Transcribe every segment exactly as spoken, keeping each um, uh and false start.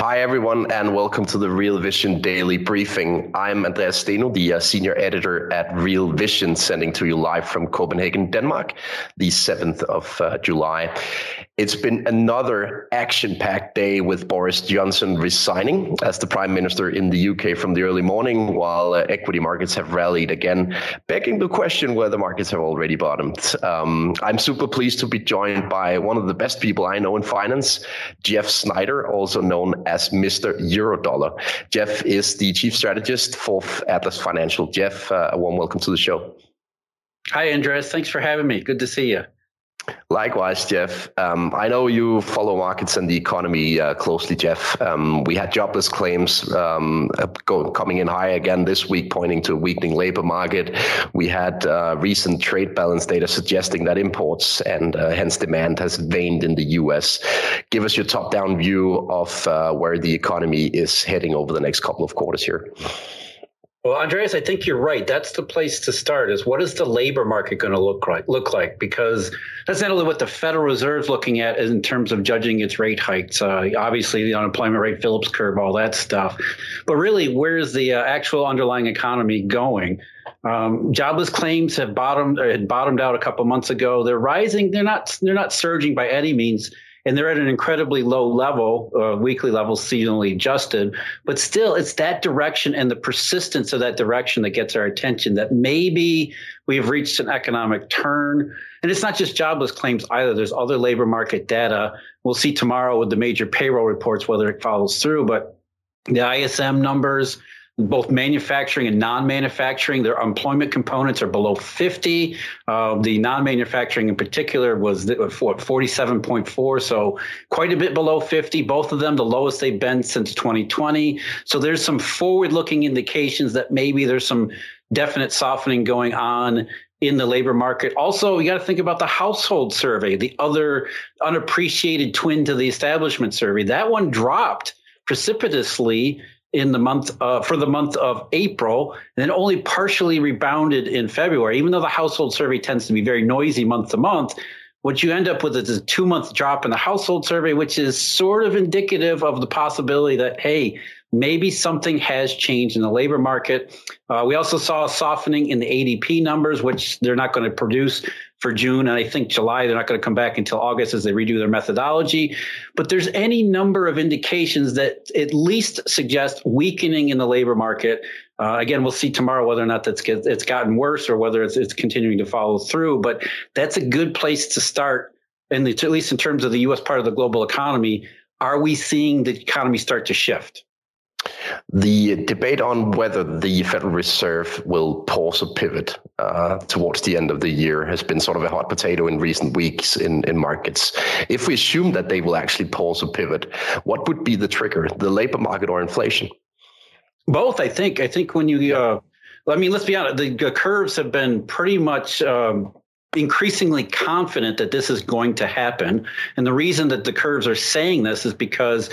Hi everyone, and welcome to the Real Vision Daily Briefing. I'm Andreas Steno, the uh, senior editor at Real Vision, sending to you live from Copenhagen, Denmark, the seventh of uh, July. It's been another action-packed day with Boris Johnson resigning as the Prime Minister in the U K from the early morning, while uh, equity markets have rallied again, begging the question whether markets have already bottomed. Um, I'm super pleased to be joined by one of the best people I know in finance, Jeff Snider, also known as as Mister Eurodollar. Jeff is the chief strategist for Atlas Financial. Jeff, uh, a warm welcome to the show. Hi, Andreas. Thanks for having me. Good to see you. Likewise, Jeff. Um, I know you follow markets and the economy uh, closely, Jeff. Um, we had jobless claims um, go, coming in high again this week, pointing to a weakening labor market. We had uh, recent trade balance data suggesting that imports and uh, hence demand has waned in the U S. Give us your top-down view of uh, where the economy is heading over the next couple of quarters here. Well, Andreas, I think you're right. That's the place to start is what is the labor market going to look like, look like? Because that's not only what the Federal Reserve's looking at in terms of judging its rate hikes, uh, obviously the unemployment rate, Phillips curve, all that stuff. But really, where is the uh, actual underlying economy going? Um, jobless claims have bottomed had bottomed out a couple months ago. They're rising. They're not they're not surging by any means. And they're at an incredibly low level, uh, weekly level, seasonally adjusted. But still, it's that direction and the persistence of that direction that gets our attention, that maybe we've reached an economic turn. And it's not just jobless claims either. There's other labor market data. We'll see tomorrow with the major payroll reports whether it follows through. But the I S M numbers, both manufacturing and non-manufacturing, their employment components are below fifty. Uh, the non-manufacturing in particular was forty-seven point four, so quite a bit below fifty. Both of them the lowest they've been since twenty twenty. So there's some forward-looking indications that maybe there's some definite softening going on in the labor market. Also, we got to think about the household survey, the other unappreciated twin to the establishment survey. That one dropped precipitously in the month uh, for the month of April, and then only partially rebounded in February. Even though the household survey tends to be very noisy month to month, what you end up with is a two month drop in the household survey, which is sort of indicative of the possibility that, hey, maybe something has changed in the labor market. Uh, we also saw a softening in the A D P numbers, which they're not going to produce for June, and I think July. They're not going to come back until August as they redo their methodology. But there's any number of indications that at least suggest weakening in the labor market. Uh, again, we'll see tomorrow whether or not that's get, it's gotten worse or whether it's, it's continuing to follow through. But that's a good place to start, and at least in terms of the U S part of the global economy. Are we seeing the economy start to shift? The debate on whether the Federal Reserve will pause or pivot uh, towards the end of the year has been sort of a hot potato in recent weeks in, in markets. If we assume that they will actually pause or pivot, what would be the trigger, the labor market or inflation? Both, I think. I think when you, uh, I mean, let's be honest, the curves have been pretty much um, increasingly confident that this is going to happen. And the reason that the curves are saying this is because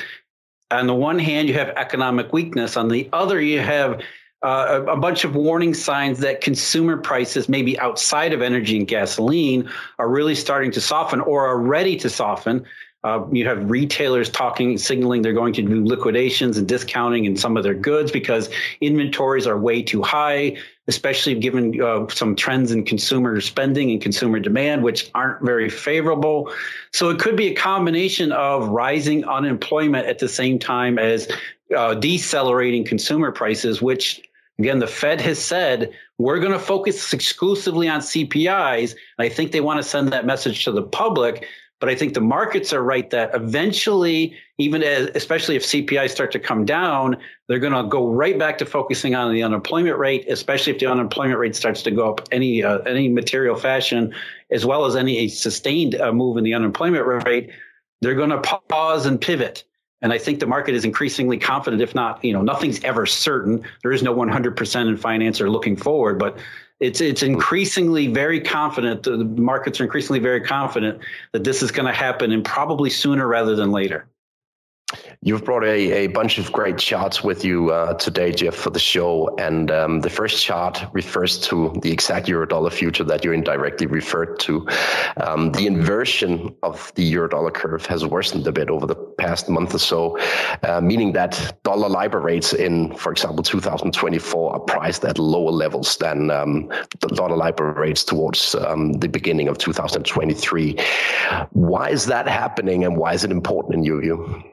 on the one hand, you have economic weakness. On the other, you have uh, a bunch of warning signs that consumer prices, maybe outside of energy and gasoline, are really starting to soften or are ready to soften. Uh, you have retailers talking, signaling they're going to do liquidations and discounting in some of their goods because inventories are way too high, especially given uh, some trends in consumer spending and consumer demand, which aren't very favorable. So it could be a combination of rising unemployment at the same time as uh, decelerating consumer prices, which, again, the Fed has said, we're going to focus exclusively on C P Is. And I think they want to send that message to the public. But I think the markets are right that eventually, even as, especially if C P Is start to come down, they're going to go right back to focusing on the unemployment rate, especially if the unemployment rate starts to go up any uh, any material fashion, as well as any sustained uh, move in the unemployment rate. They're going to pause and pivot. And I think the market is increasingly confident, if not, you know, nothing's ever certain. There is no one hundred percent in finance or looking forward, but it's it's increasingly very confident. The markets are increasingly very confident that this is going to happen, and probably sooner rather than later. You've brought a, a bunch of great charts with you uh, today, Jeff, for the show. And um, the first chart refers to the exact Eurodollar future that you indirectly referred to. Um, the inversion of the Eurodollar curve has worsened a bit over the past month or so, uh, meaning that dollar LIBOR rates in, for example, two thousand twenty-four are priced at lower levels than um, the dollar LIBOR rates towards um, the beginning of two thousand twenty-three. Why is that happening, and why is it important in your view?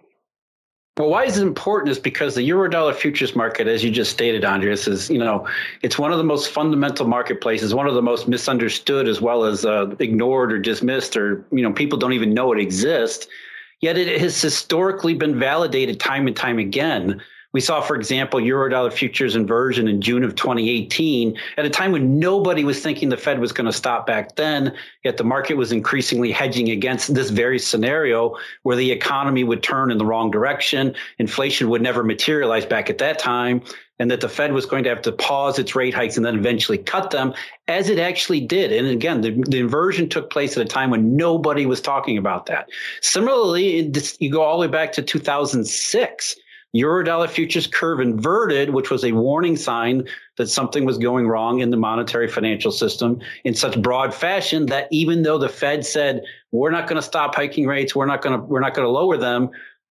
Well, why is it important is because the Eurodollar futures market, as you just stated, Andreas, is, you know, it's one of the most fundamental marketplaces, one of the most misunderstood as well as uh, ignored or dismissed, or, you know, people don't even know it exists. Yet it has historically been validated time and time again. We saw, for example, Eurodollar futures inversion in June of twenty eighteen at a time when nobody was thinking the Fed was going to stop back then. Yet the market was increasingly hedging against this very scenario where the economy would turn in the wrong direction. Inflation would never materialize back at that time, and that the Fed was going to have to pause its rate hikes and then eventually cut them, as it actually did. And again, the, the inversion took place at a time when nobody was talking about that. Similarly, it, you go all the way back to two thousand six. Eurodollar futures curve inverted, which was a warning sign that something was going wrong in the monetary financial system in such broad fashion that even though the Fed said, we're not going to stop hiking rates, we're not going to we're not going to lower them,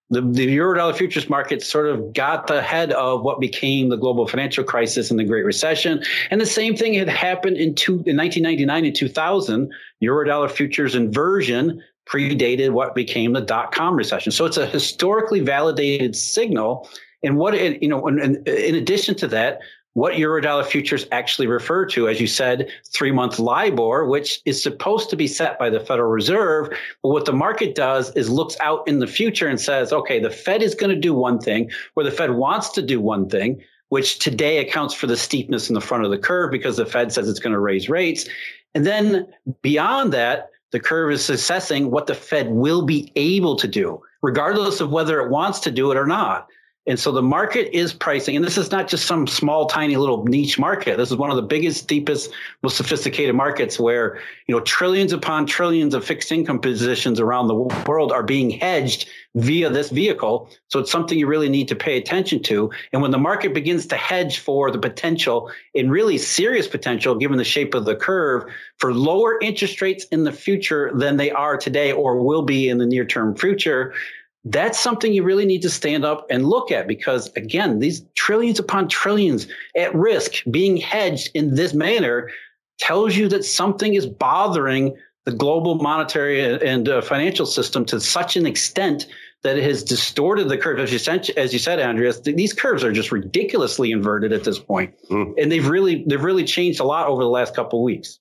the, the Eurodollar futures market sort of got ahead of what became the global financial crisis and the Great Recession. And the same thing had happened in, two, in nineteen ninety-nine and two thousand. Eurodollar futures inversion predated what became the dot-com recession. So it's a historically validated signal. And what it, you know, in, in addition to that, what Eurodollar futures actually refer to, as you said, three-month LIBOR, which is supposed to be set by the Federal Reserve. But what the market does is looks out in the future and says, okay, the Fed is going to do one thing, or the Fed wants to do one thing, which today accounts for the steepness in the front of the curve because the Fed says it's going to raise rates. And then beyond that, the curve is assessing what the Fed will be able to do, regardless of whether it wants to do it or not. And so the market is pricing, and this is not just some small, tiny little niche market. This is one of the biggest, deepest, most sophisticated markets where, you know, trillions upon trillions of fixed income positions around the world are being hedged via this vehicle. So it's something you really need to pay attention to. And when the market begins to hedge for the potential, and really serious potential, given the shape of the curve, for lower interest rates in the future than they are today or will be in the near term future, that's something you really need to stand up and look at, because, again, these trillions upon trillions at risk being hedged in this manner tells you that something is bothering the global monetary and uh, financial system to such an extent that it has distorted the curve. As you said, as you said, Andreas, th- these curves are just ridiculously inverted at this point. Mm. And they've really they've really changed a lot over the last couple of weeks.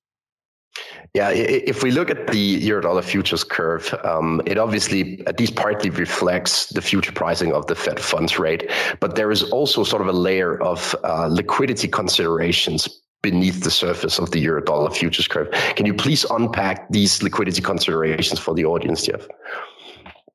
Yeah, if we look at the Eurodollar futures curve, um, it obviously at least partly reflects the future pricing of the Fed funds rate, but there is also sort of a layer of uh, liquidity considerations beneath the surface of the Eurodollar futures curve. Can you please unpack these liquidity considerations for the audience, Jeff?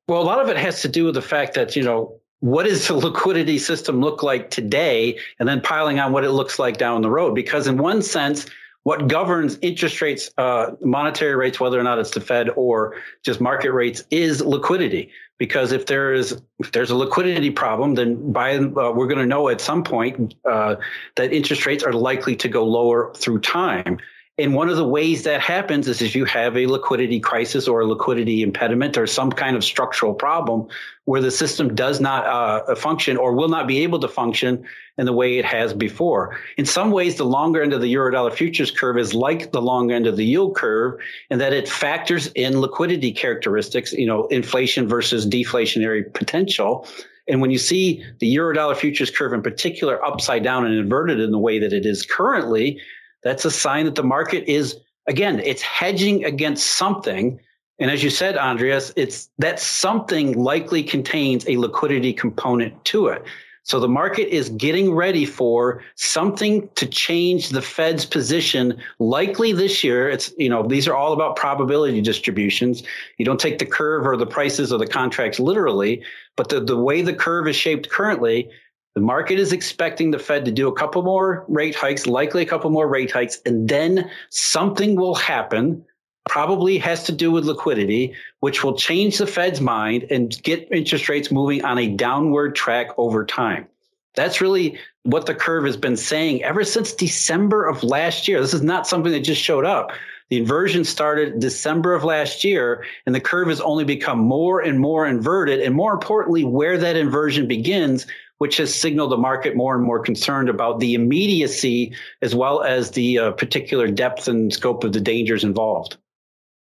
Well, a lot of it has to do with the fact that, you know, what does the liquidity system look like today, and then piling on what it looks like down the road? Because in one sense, what governs interest rates, uh, monetary rates, whether or not it's the Fed or just market rates, is liquidity. Because if there is if there's a liquidity problem, then by uh, we're going to know at some point uh, that interest rates are likely to go lower through time. And one of the ways that happens is if you have a liquidity crisis or a liquidity impediment or some kind of structural problem where the system does not uh, function or will not be able to function in the way it has before. In some ways, the longer end of the Eurodollar futures curve is like the long end of the yield curve in that it factors in liquidity characteristics, you know, inflation versus deflationary potential. And when you see the Eurodollar futures curve in particular upside down and inverted in the way that it is currently, that's a sign that the market is, again, it's hedging against something. And as you said, Andreas, it's that something likely contains a liquidity component to it. So the market is getting ready for something to change the Fed's position likely this year. It's, you know, these are all about probability distributions. You don't take the curve or the prices or the contracts literally, but the, the way the curve is shaped currently, the market is expecting the Fed to do a couple more rate hikes, likely a couple more rate hikes, and then something will happen, probably has to do with liquidity, which will change the Fed's mind and get interest rates moving on a downward track over time. That's really what the curve has been saying ever since December of last year. This is not something that just showed up. The inversion started December of last year, and the curve has only become more and more inverted, and more importantly, where that inversion begins, which has signaled the market more and more concerned about the immediacy as well as the uh, particular depth and scope of the dangers involved.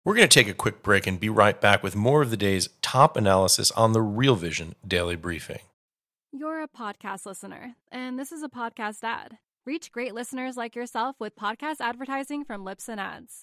We're going to take a quick break and be right back with more of the day's top analysis on the Real Vision Daily Briefing. You're a podcast listener, and this is a podcast ad. Reach great listeners like yourself with podcast advertising from Libsyn Ads.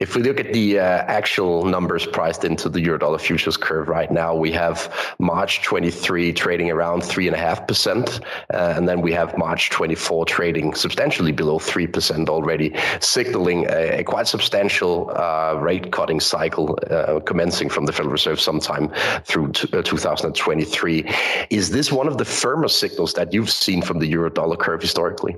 If we look at the uh, actual numbers priced into the Eurodollar futures curve right now, we have March twenty-three trading around three point five percent. Uh, and then we have March twenty-four trading substantially below three percent already, signaling a, a quite substantial uh, rate cutting cycle uh, commencing from the Federal Reserve sometime through t- uh, two thousand twenty-three. Is this one of the firmer signals that you've seen from the Eurodollar curve historically?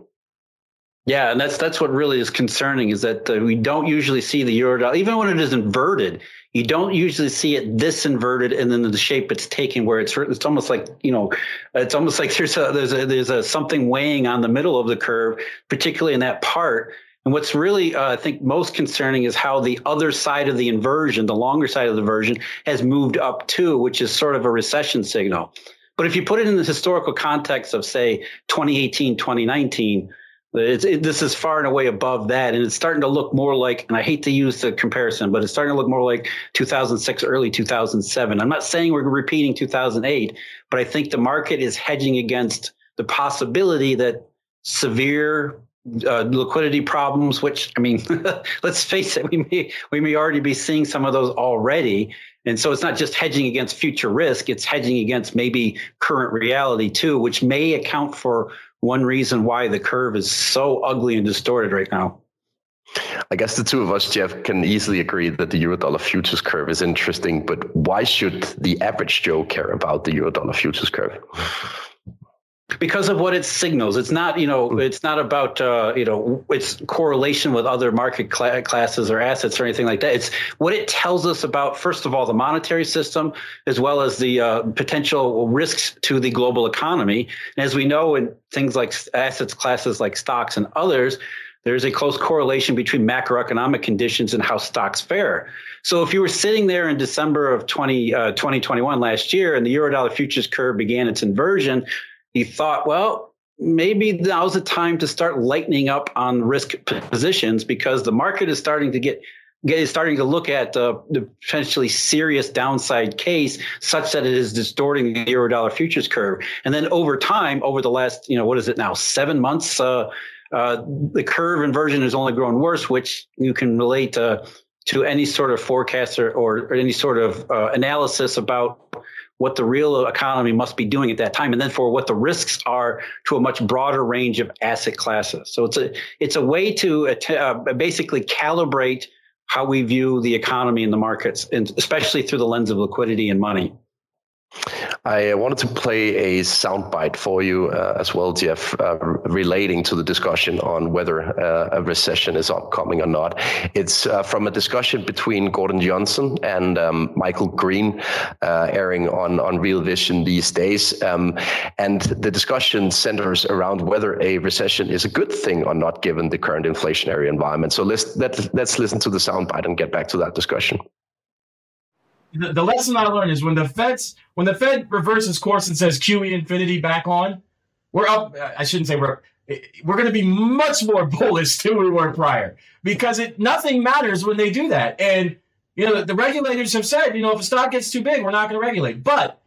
Yeah, and that's that's what really is concerning, is that uh, we don't usually see the Eurodollar, even when it is inverted, you don't usually see it this inverted and then the shape it's taken, where it's it's almost like, you know, it's almost like there's a, there's a, there's a something weighing on the middle of the curve, particularly in that part. And what's really, uh, I think, most concerning is how the other side of the inversion, the longer side of the inversion, has moved up too, which is sort of a recession signal. But if you put it in the historical context of, say, twenty eighteen, twenty nineteen, It's, it, this is far and away above that, and it's starting to look more like, and I hate to use the comparison, but it's starting to look more like two thousand six, early two thousand seven. I'm not saying we're repeating two thousand eight, but I think the market is hedging against the possibility that severe uh, liquidity problems, which, I mean, let's face it, we may, we may already be seeing some of those already. And so it's not just hedging against future risk, it's hedging against maybe current reality too, which may account for one reason why the curve is so ugly and distorted right now. I guess the two of us, Jeff, can easily agree that the Eurodollar futures curve is interesting, but why should the average Joe care about the Eurodollar futures curve? Because of what it signals. It's not, you know, it's not about, uh, you know, its correlation with other market cl- classes or assets or anything like that. It's what it tells us about, first of all, the monetary system, as well as the uh, potential risks to the global economy. And as we know, in things like assets classes like stocks and others, there's a close correlation between macroeconomic conditions and how stocks fare. So if you were sitting there in December of twenty twenty-one last year and the Eurodollar futures curve began its inversion, you thought, well, maybe now's the time to start lightening up on risk positions, because the market is starting to get, get is starting to look at uh, the potentially serious downside case such that it is distorting the Eurodollar futures curve. And then over time, over the last, you know, what is it now, seven months, uh, uh, the curve inversion has only grown worse, which you can relate uh, to any sort of forecast or, or any sort of uh, analysis about what the real economy must be doing at that time, and then for what the risks are to a much broader range of asset classes. So it's a it's a way to uh, basically calibrate how we view the economy and the markets, and especially through the lens of liquidity and money. I wanted to play a soundbite for you uh, as well, Jeff, uh, relating to the discussion on whether uh, a recession is upcoming or not. It's uh, from a discussion between Gordon Johnson and um, Michael Green, uh, airing on, on Real Vision these days. Um, and the discussion centers around whether a recession is a good thing or not, given the current inflationary environment. So let's, let's, let's listen to the soundbite and get back to that discussion. The lesson I learned is when the Fed's when the Fed reverses course and says Q E infinity back on, we're up. I shouldn't say we're up. We're going to be much more bullish than we were prior, because it nothing matters when they do that. And you know the regulators have said, you know, if a stock gets too big, we're not going to regulate. But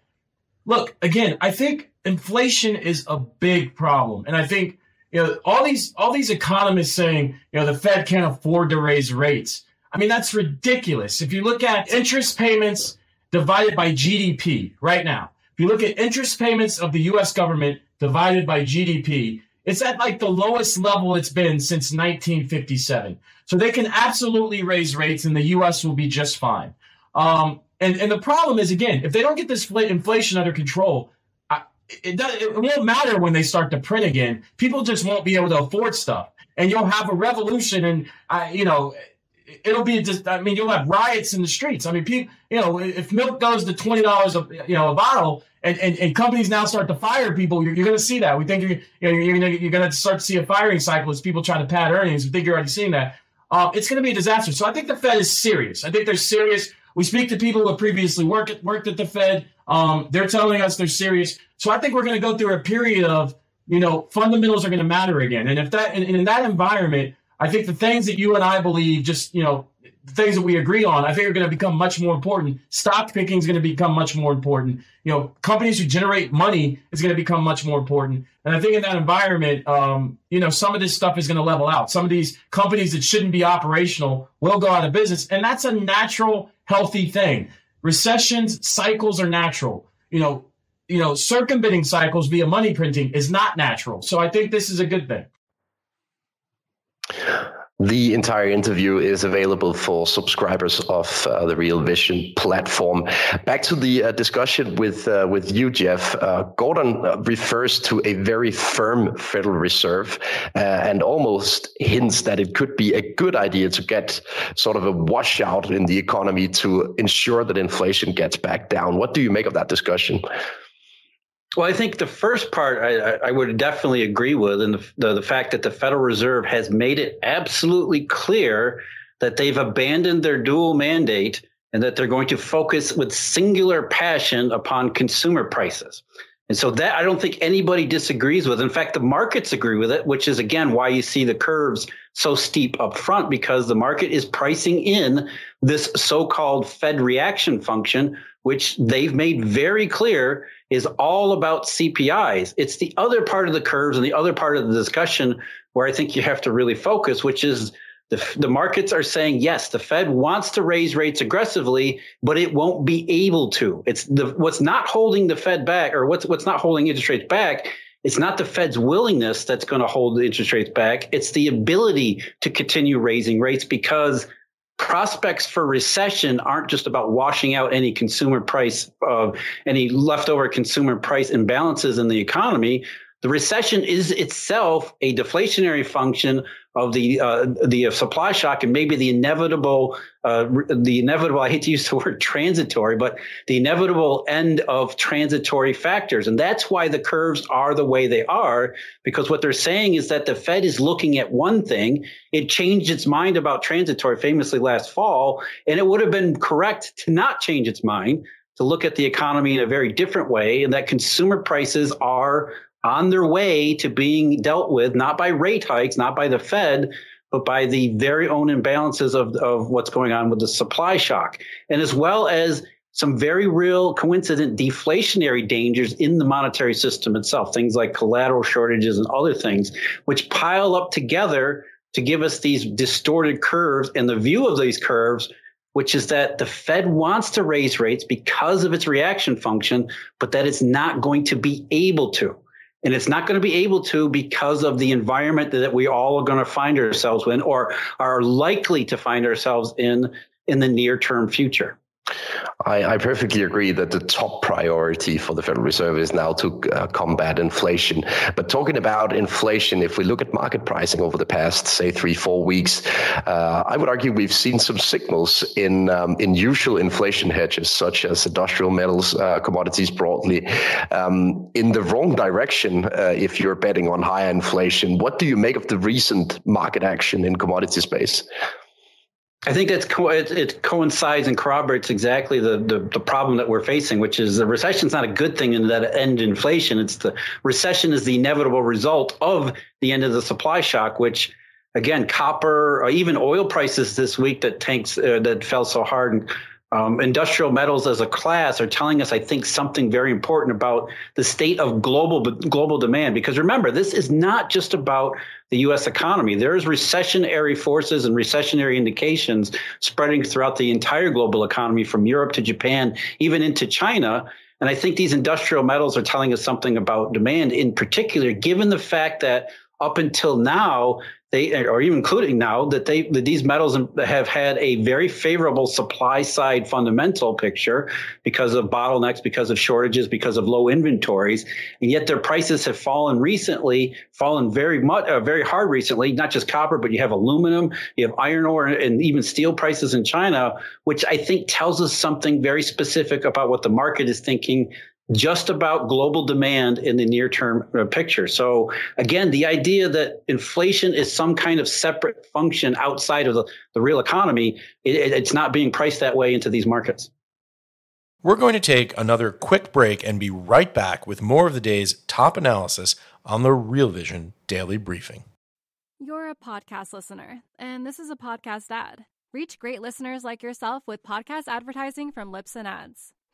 look, again, I think inflation is a big problem, and I think you know all these all these economists saying you know the Fed can't afford to raise rates. I mean, that's ridiculous. If you look at interest payments divided by G D P right now, if you look at interest payments of the U S government divided by G D P, it's at like the lowest level it's been since nineteen fifty-seven. So they can absolutely raise rates and the U S will be just fine. Um, and, and the problem is, again, if they don't get this inflation under control, I, it, does, it won't matter when they start to print again. People just won't be able to afford stuff. And you'll have a revolution and, I, you know... It'll be just, I mean, you'll have riots in the streets. I mean, people, you know, if milk goes to twenty dollars a, you know, a bottle and, and, and companies now start to fire people, you're, you're going to see that. We think you're, you know, you're, you're going to start to see a firing cycle as people trying to pad earnings. We think you're already seeing that. Uh, it's going to be a disaster. So I think the Fed is serious. I think they're serious. We speak to people who have previously worked at, worked at the Fed. Um, they're telling us they're serious. So I think we're going to go through a period of, you know, fundamentals are going to matter again. And if that, and, and in that environment, I think the things that you and I believe, just, you know, the things that we agree on, I think are going to become much more important. Stock picking is going to become much more important. You know, companies who generate money is going to become much more important. And I think in that environment, um, you know, some of this stuff is going to level out. Some of these companies that shouldn't be operational will go out of business. And that's a natural, healthy thing. Recessions, cycles are natural. You know, you know, circumventing cycles via money printing is not natural. So I think this is a good thing. The entire interview is available for subscribers of uh, the Real Vision platform. Back to the uh, discussion with uh, with you, Jeff. Uh, Gordon uh, refers to a very firm Federal Reserve uh, and almost hints that it could be a good idea to get sort of a washout in the economy to ensure that inflation gets back down. What do you make of that discussion? Well, I think the first part I, I would definitely agree with, and the, the, the fact that the Federal Reserve has made it absolutely clear that they've abandoned their dual mandate and that they're going to focus with singular passion upon consumer prices. And so that I don't think anybody disagrees with. In fact, the markets agree with it, which is, again, why you see the curves so steep up front, because the market is pricing in this so-called Fed reaction function, which they've made very clear is all about C P Is. It's the other part of the curves and the other part of the discussion where I think you have to really focus, which is the, the markets are saying, yes, the Fed wants to raise rates aggressively, but it won't be able to. It's the what's not holding the Fed back, or what's what's not holding interest rates back. It's not the Fed's willingness that's going to hold the interest rates back. It's the ability to continue raising rates, because prospects for recession aren't just about washing out any consumer price, uh, any leftover consumer price imbalances in the economy. The recession is itself a deflationary function of the uh, the supply shock, and maybe the inevitable, uh, the inevitable. I hate to use the word transitory, but the inevitable end of transitory factors, and that's why the curves are the way they are. Because what they're saying is that the Fed is looking at one thing. It changed its mind about transitory, famously last fall, and it would have been correct to not change its mind, to look at the economy in a very different way, and that consumer prices are on their way to being dealt with, not by rate hikes, not by the Fed, but by the very own imbalances of, of what's going on with the supply shock, and as well as some very real coincident deflationary dangers in the monetary system itself, things like collateral shortages and other things, which pile up together to give us these distorted curves. And the view of these curves, which is that the Fed wants to raise rates because of its reaction function, but that it's not going to be able to. And it's not going to be able to because of the environment that we all are going to find ourselves in, or are likely to find ourselves in, in the near term future. I, I perfectly agree that the top priority for the Federal Reserve is now to uh, combat inflation. But talking about inflation, if we look at market pricing over the past, say, three, four weeks, uh, I would argue we've seen some signals in um, in usual inflation hedges, such as industrial metals, uh, commodities broadly, um, in the wrong direction uh, if you're betting on higher inflation. What do you make of the recent market action in commodity space? I think that's co- it, it coincides and corroborates exactly the, the the problem that we're facing, which is the recession is not a good thing in that it ends inflation. It's the recession is the inevitable result of the end of the supply shock, which, again, copper or even oil prices this week that tanks uh, that fell so hard. And um, industrial metals as a class are telling us, I think, something very important about the state of global global demand, because remember, this is not just about the U S economy. There's recessionary forces and recessionary indications spreading throughout the entire global economy, from Europe to Japan, even into China. And I think these industrial metals are telling us something about demand in particular, given the fact that up until now, they or even including now that they that these metals have had a very favorable supply side fundamental picture because of bottlenecks, because of shortages, because of low inventories. And yet their prices have fallen recently, fallen very much, uh, very hard recently, not just copper, but you have aluminum, you have iron ore, and even steel prices in China, which I think tells us something very specific about what the market is thinking just about global demand in the near term picture. So again, the idea that inflation is some kind of separate function outside of the, the real economy, it, it's not being priced that way into these markets. We're going to take another quick break and be right back with more of the day's top analysis on the Real Vision Daily Briefing. You're a podcast listener, and this is a podcast ad. Reach great listeners like yourself with podcast advertising from Libsyn Ads.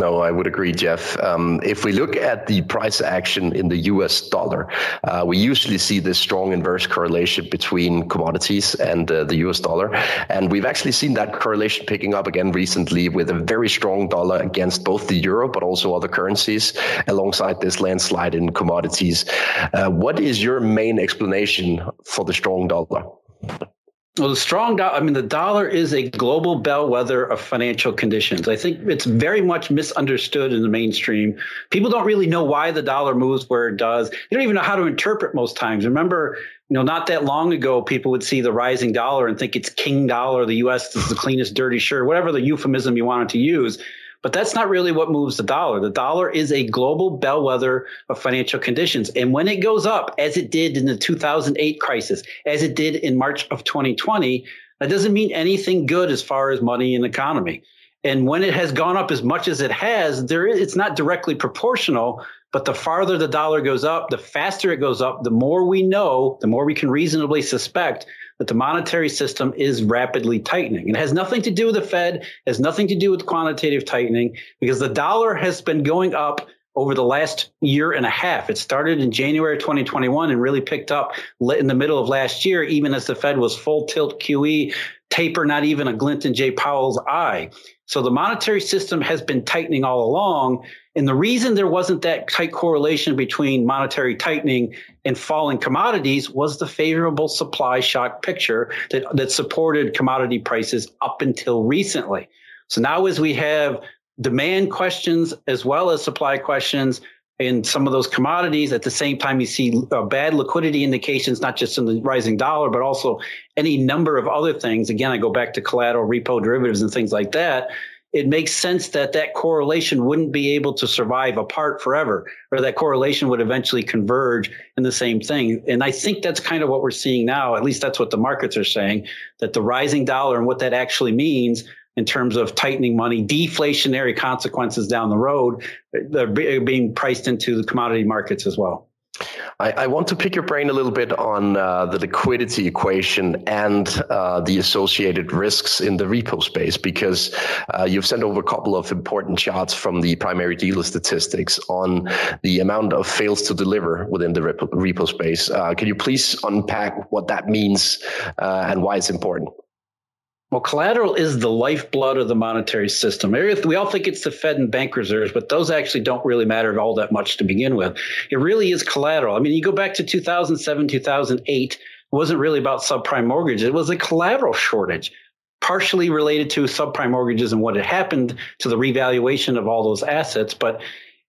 No, I would agree, Jeff. Um, if we look at the price action in the U S dollar, uh, we usually see this strong inverse correlation between commodities and uh, the U S dollar. And we've actually seen that correlation picking up again recently with a very strong dollar against both the euro, but also other currencies, alongside this landslide in commodities. Uh, what is your main explanation for the strong dollar? Well, the strong dollar, I mean, the dollar is a global bellwether of financial conditions. I think it's very much misunderstood in the mainstream. People don't really know why the dollar moves where it does. They don't even know how to interpret most times. Remember, you know, not that long ago, people would see the rising dollar and think it's king dollar. The U S is the cleanest, dirty shirt, whatever the euphemism you wanted to use. But that's not really what moves the dollar. The dollar is a global bellwether of financial conditions. And when it goes up, as it did in the two thousand eight crisis, as it did in March of twenty twenty, that doesn't mean anything good as far as money and economy. And when it has gone up as much as it has, there is, it's not directly proportional. But the farther the dollar goes up, the faster it goes up, the more we know, the more we can reasonably suspect that the monetary system is rapidly tightening. It has nothing to do with the Fed, has nothing to do with quantitative tightening, because the dollar has been going up over the last year and a half. It started in January twenty twenty-one and really picked up in the middle of last year, even as the Fed was full tilt Q E, taper, not even a glint in Jay Powell's eye. So the monetary system has been tightening all along. And the reason there wasn't that tight correlation between monetary tightening and falling commodities was the favorable supply shock picture that, that supported commodity prices up until recently. So now as we have demand questions as well as supply questions in some of those commodities, at the same time, you see uh, bad liquidity indications, not just in the rising dollar, but also any number of other things. Again, I go back to collateral, repo, derivatives, and things like that. It makes sense that that correlation wouldn't be able to survive apart forever, or that correlation would eventually converge in the same thing. And I think that's kind of what we're seeing now. At least that's what the markets are saying, that the rising dollar and what that actually means in terms of tightening money, deflationary consequences down the road, they're being priced into the commodity markets as well. I, I want to pick your brain a little bit on uh, the liquidity equation and uh, the associated risks in the repo space, because uh, you've sent over a couple of important charts from the primary dealer statistics on the amount of fails to deliver within the repo, repo space. Uh, can you please unpack what that means uh, and why it's important? Well, collateral is the lifeblood of the monetary system. We all think it's the Fed and bank reserves, but those actually don't really matter all that much to begin with. It really is collateral. I mean, you go back to two thousand seven, two thousand eight, it wasn't really about subprime mortgages. It was a collateral shortage, partially related to subprime mortgages and what had happened to the revaluation of all those assets. But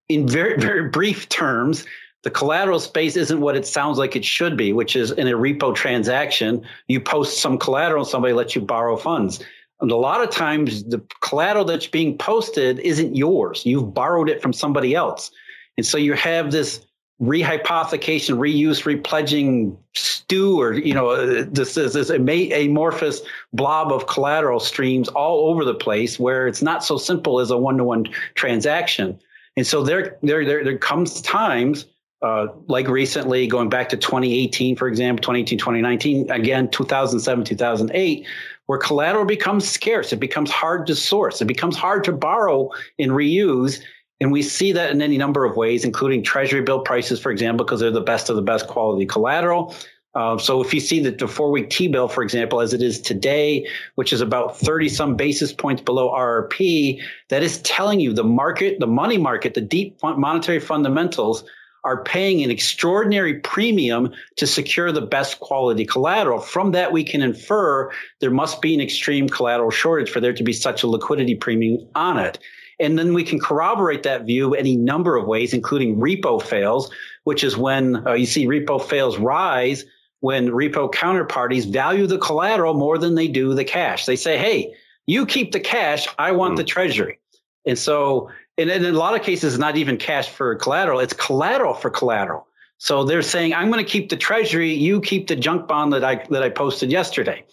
in very, very brief terms, the collateral space isn't what it sounds like it should be, which is in a repo transaction, you post some collateral and somebody lets you borrow funds. And a lot of times the collateral that's being posted isn't yours. You've borrowed it from somebody else. And so you have this rehypothecation, reuse, repledging stew, or, you know, this is this amorphous blob of collateral streams all over the place where it's not so simple as a one-to-one transaction. And so there, there, there, there comes times Uh, like recently, going back to twenty eighteen, for example, twenty eighteen, twenty nineteen, again, two thousand seven, two thousand eight, where collateral becomes scarce. It becomes hard to source. It becomes hard to borrow and reuse. And we see that in any number of ways, including treasury bill prices, for example, because they're the best of the best quality collateral. Uh, so if you see that the four-week T-bill, for example, as it is today, which is about thirty-some basis points below R R P, that is telling you the market, the money market, the deep monetary fundamentals are paying an extraordinary premium to secure the best quality collateral. From that, we can infer there must be an extreme collateral shortage for there to be such a liquidity premium on it. And then we can corroborate that view any number of ways, including repo fails, which is when uh, you see repo fails rise when repo counterparties value the collateral more than they do the cash. They say, hey, you keep the cash. I want mm. the treasury. And so And in a lot of cases, it's not even cash for collateral. It's collateral for collateral. So they're saying, I'm going to keep the treasury. You keep the junk bond that I that I posted yesterday.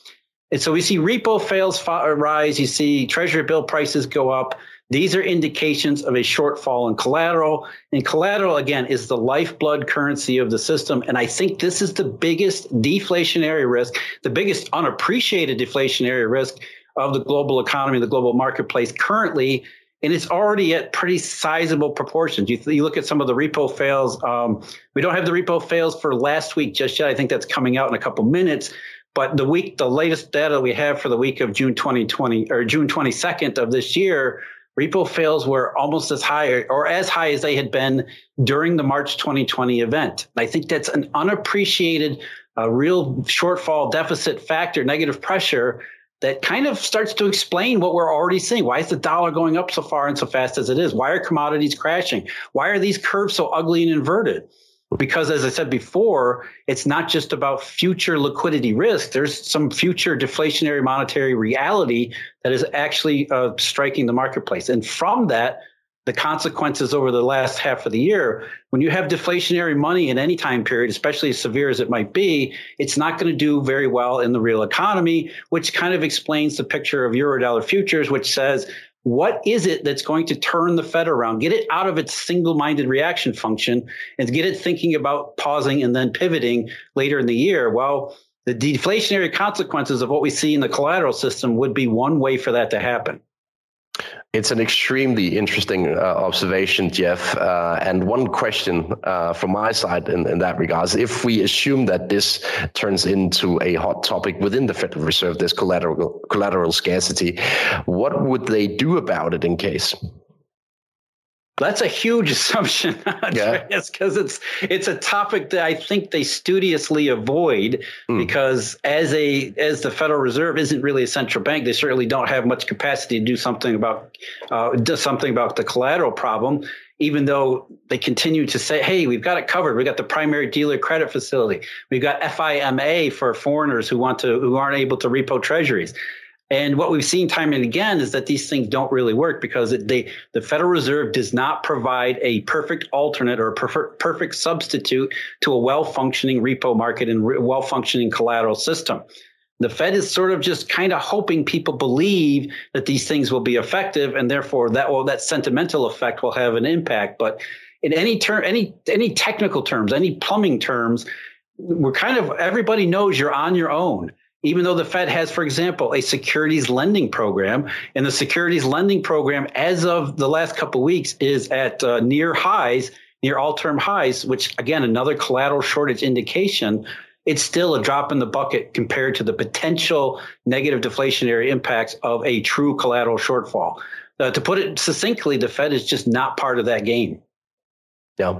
And so we see repo fails rise. You see treasury bill prices go up. These are indications of a shortfall in collateral. And collateral, again, is the lifeblood currency of the system. And I think this is the biggest deflationary risk, the biggest unappreciated deflationary risk of the global economy, the global marketplace currently. And it's already at pretty sizable proportions. You, you look at some of the repo fails. Um, we don't have the repo fails for last week just yet. I think that's coming out in a couple minutes. But the week, the latest data we have for the week of June twenty twenty or June twenty-second of this year, repo fails were almost as high or, or as high as they had been during the March twenty twenty event. And I think that's an unappreciated, uh, real shortfall, deficit factor, negative pressure that kind of starts to explain what we're already seeing. Why is the dollar going up so far and so fast as it is? Why are commodities crashing? Why are these curves so ugly and inverted? Because as I said before, it's not just about future liquidity risk. There's some future deflationary monetary reality that is actually uh, striking the marketplace. And from that, the consequences over the last half of the year, when you have deflationary money in any time period, especially as severe as it might be, it's not going to do very well in the real economy, which kind of explains the picture of Eurodollar futures, which says, what is it that's going to turn the Fed around, get it out of its single-minded reaction function and get it thinking about pausing and then pivoting later in the year? Well, the deflationary consequences of what we see in the collateral system would be one way for that to happen. It's an extremely interesting uh, observation, Jeff. Uh, and one question uh, from my side in, in that regards, if we assume that this turns into a hot topic within the Federal Reserve, this collateral collateral scarcity, what would they do about it in case? That's a huge assumption. Yeah. Yes, because it's it's a topic that I think they studiously avoid mm. because as a as the Federal Reserve isn't really a central bank, they certainly don't have much capacity to do something about uh, do something about the collateral problem. Even though they continue to say, hey, we've got it covered. We've got the primary dealer credit facility. We've got FIMA for foreigners who want to who aren't able to repo treasuries. And what we've seen time and again is that these things don't really work because it, they, the Federal Reserve does not provide a perfect alternate or a perfect, perfect substitute to a well-functioning repo market and re- well-functioning collateral system. The Fed is sort of just kind of hoping people believe that these things will be effective, and therefore that well, that sentimental effect will have an impact. But in any term, any any technical terms, any plumbing terms, we're kind of everybody knows you're on your own. Even though the Fed has, for example, a securities lending program, and the securities lending program as of the last couple of weeks is at uh, near highs, near all-term highs, which, again, another collateral shortage indication. it's still a drop in the bucket compared to the potential negative deflationary impacts of a true collateral shortfall. Uh, to put it succinctly, the Fed is just not part of that game. Yeah.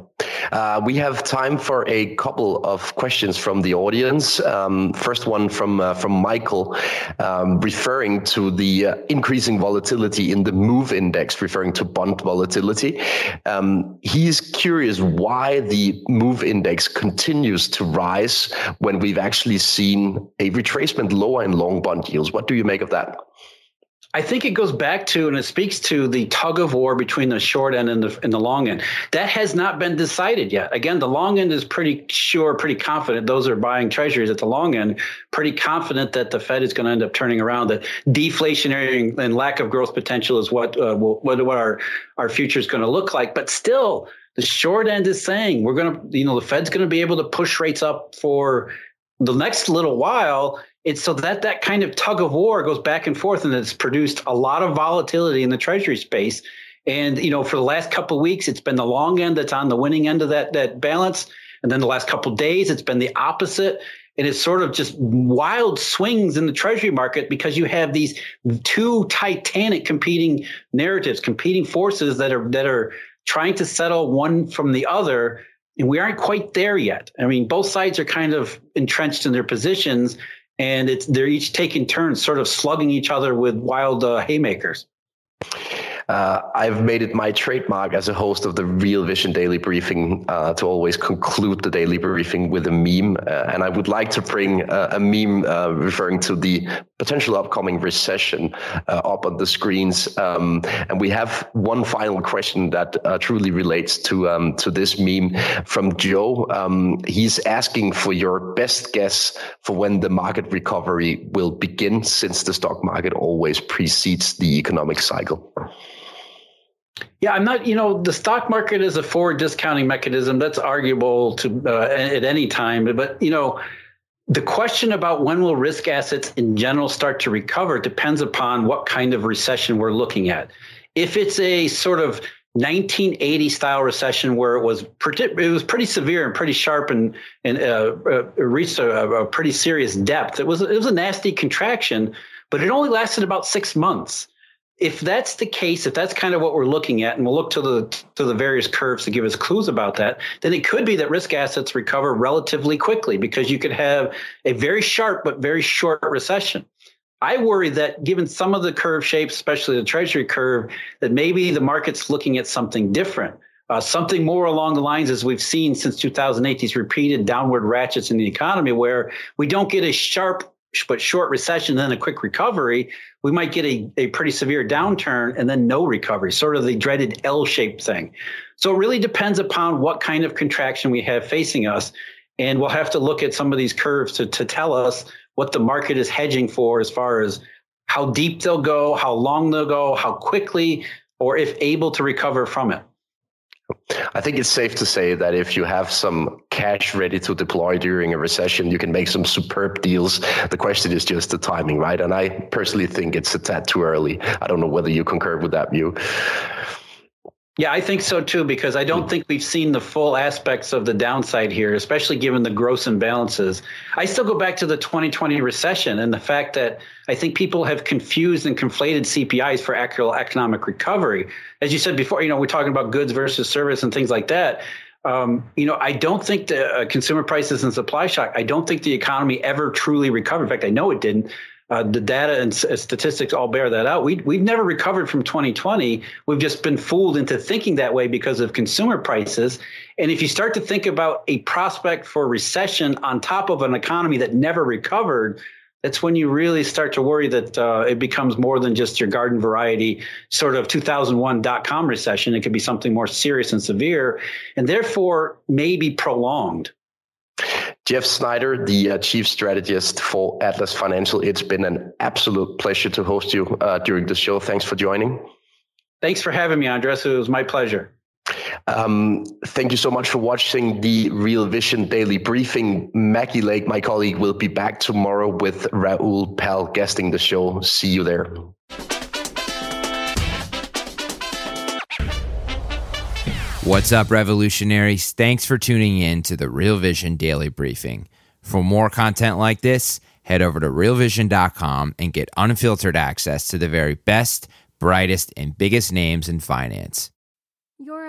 Uh, we have time for a couple of questions from the audience. Um, first one from uh, from Michael, um, referring to the uh, increasing volatility in the MOVE index, referring to bond volatility. Um, he is curious why the MOVE index continues to rise when we've actually seen a retracement lower in long bond yields. What do you make of that? I think it goes back to, and it speaks to, the tug of war between the short end and the, and the long end. That has not been decided yet. Again, the long end is pretty sure, pretty confident. Those are buying treasuries at the long end, pretty confident that the Fed is going to end up turning around, that deflationary and lack of growth potential is what uh, will, what, what our, our future is going to look like. But still, the short end is saying we're going to, you know, the Fed's going to be able to push rates up for the next little while. It's so that that kind of tug of war goes back and forth, and it's produced a lot of volatility in the treasury space. And, you know, for the last couple of weeks, it's been the long end that's on the winning end of that, that balance. And then the last couple of days, it's been the opposite. And it's sort of just wild swings in the treasury market because you have these two titanic competing narratives, competing forces that are that are trying to settle one from the other. And we aren't quite there yet. I mean, both sides are kind of entrenched in their positions. And it's they're each taking turns, sort of slugging each other with wild uh, haymakers. Uh, I've made it my trademark as a host of the Real Vision Daily Briefing uh, to always conclude the daily briefing with a meme. Uh, and I would like to bring uh, a meme uh, referring to the potential upcoming recession uh, up on the screens. Um, and we have one final question that uh, truly relates to um, to this meme from Joe. Um, he's asking for your best guess for when the market recovery will begin, since the stock market always precedes the economic cycle. Yeah, I'm not, you know, the stock market is a forward discounting mechanism. That's arguable to uh, at any time. But, you know, the question about when will risk assets in general start to recover depends upon what kind of recession we're looking at. If it's a sort of nineteen eighty style recession where it was pretty, it was pretty severe and pretty sharp and and uh, uh, reached a, a pretty serious depth, it was it was a nasty contraction, but it only lasted about six months. If that's the case, if that's kind of what we're looking at, and we'll look to the to the various curves to give us clues about that, then it could be that risk assets recover relatively quickly because you could have a very sharp but very short recession. I worry that given some of the curve shapes, especially the treasury curve, that maybe the market's looking at something different, uh, something more along the lines as we've seen since two thousand eight, these repeated downward ratchets in the economy where we don't get a sharp but short recession, then a quick recovery. We might get a, a pretty severe downturn and then no recovery, sort of the dreaded L-shaped thing. So it really depends upon what kind of contraction we have facing us. And we'll have to look at some of these curves to, to tell us what the market is hedging for as far as how deep they'll go, how long they'll go, how quickly, or if able to recover from it. I think it's safe to say that if you have some cash ready to deploy during a recession, you can make some superb deals. The question is just the timing, right? And I personally think it's a tad too early. I don't know whether you concur with that view. Yeah, I think so too, because I don't think we've seen the full aspects of the downside here, especially given the gross imbalances. I still go back to the twenty twenty recession and the fact that I think people have confused and conflated C P Is for actual economic recovery. As you said before, you know, we're talking about goods versus service and things like that. Um, you know, I don't think the uh, consumer prices and supply shock, I don't think the economy ever truly recovered. In fact, I know it didn't. Uh, the data and s- statistics all bear that out. We, we've never recovered from twenty twenty. We've just been fooled into thinking that way because of consumer prices. And if you start to think about a prospect for recession on top of an economy that never recovered, that's when you really start to worry that uh, it becomes more than just your garden variety sort of two thousand one dot-com recession. It could be something more serious and severe, and therefore maybe prolonged. Jeff Snider, the uh, chief strategist for Atlas Financial. It's been an absolute pleasure to host you uh, during the show. Thanks for joining. Thanks for having me, Andres. It was my pleasure. Um, thank you so much for watching the Real Vision Daily Briefing. Maggie Lake, my colleague, will be back tomorrow with Raoul Pal guesting the show. See you there. What's up, revolutionaries? Thanks for tuning in to the Real Vision Daily Briefing. For more content like this, head over to real vision dot com and get unfiltered access to the very best, brightest, and biggest names in finance. You're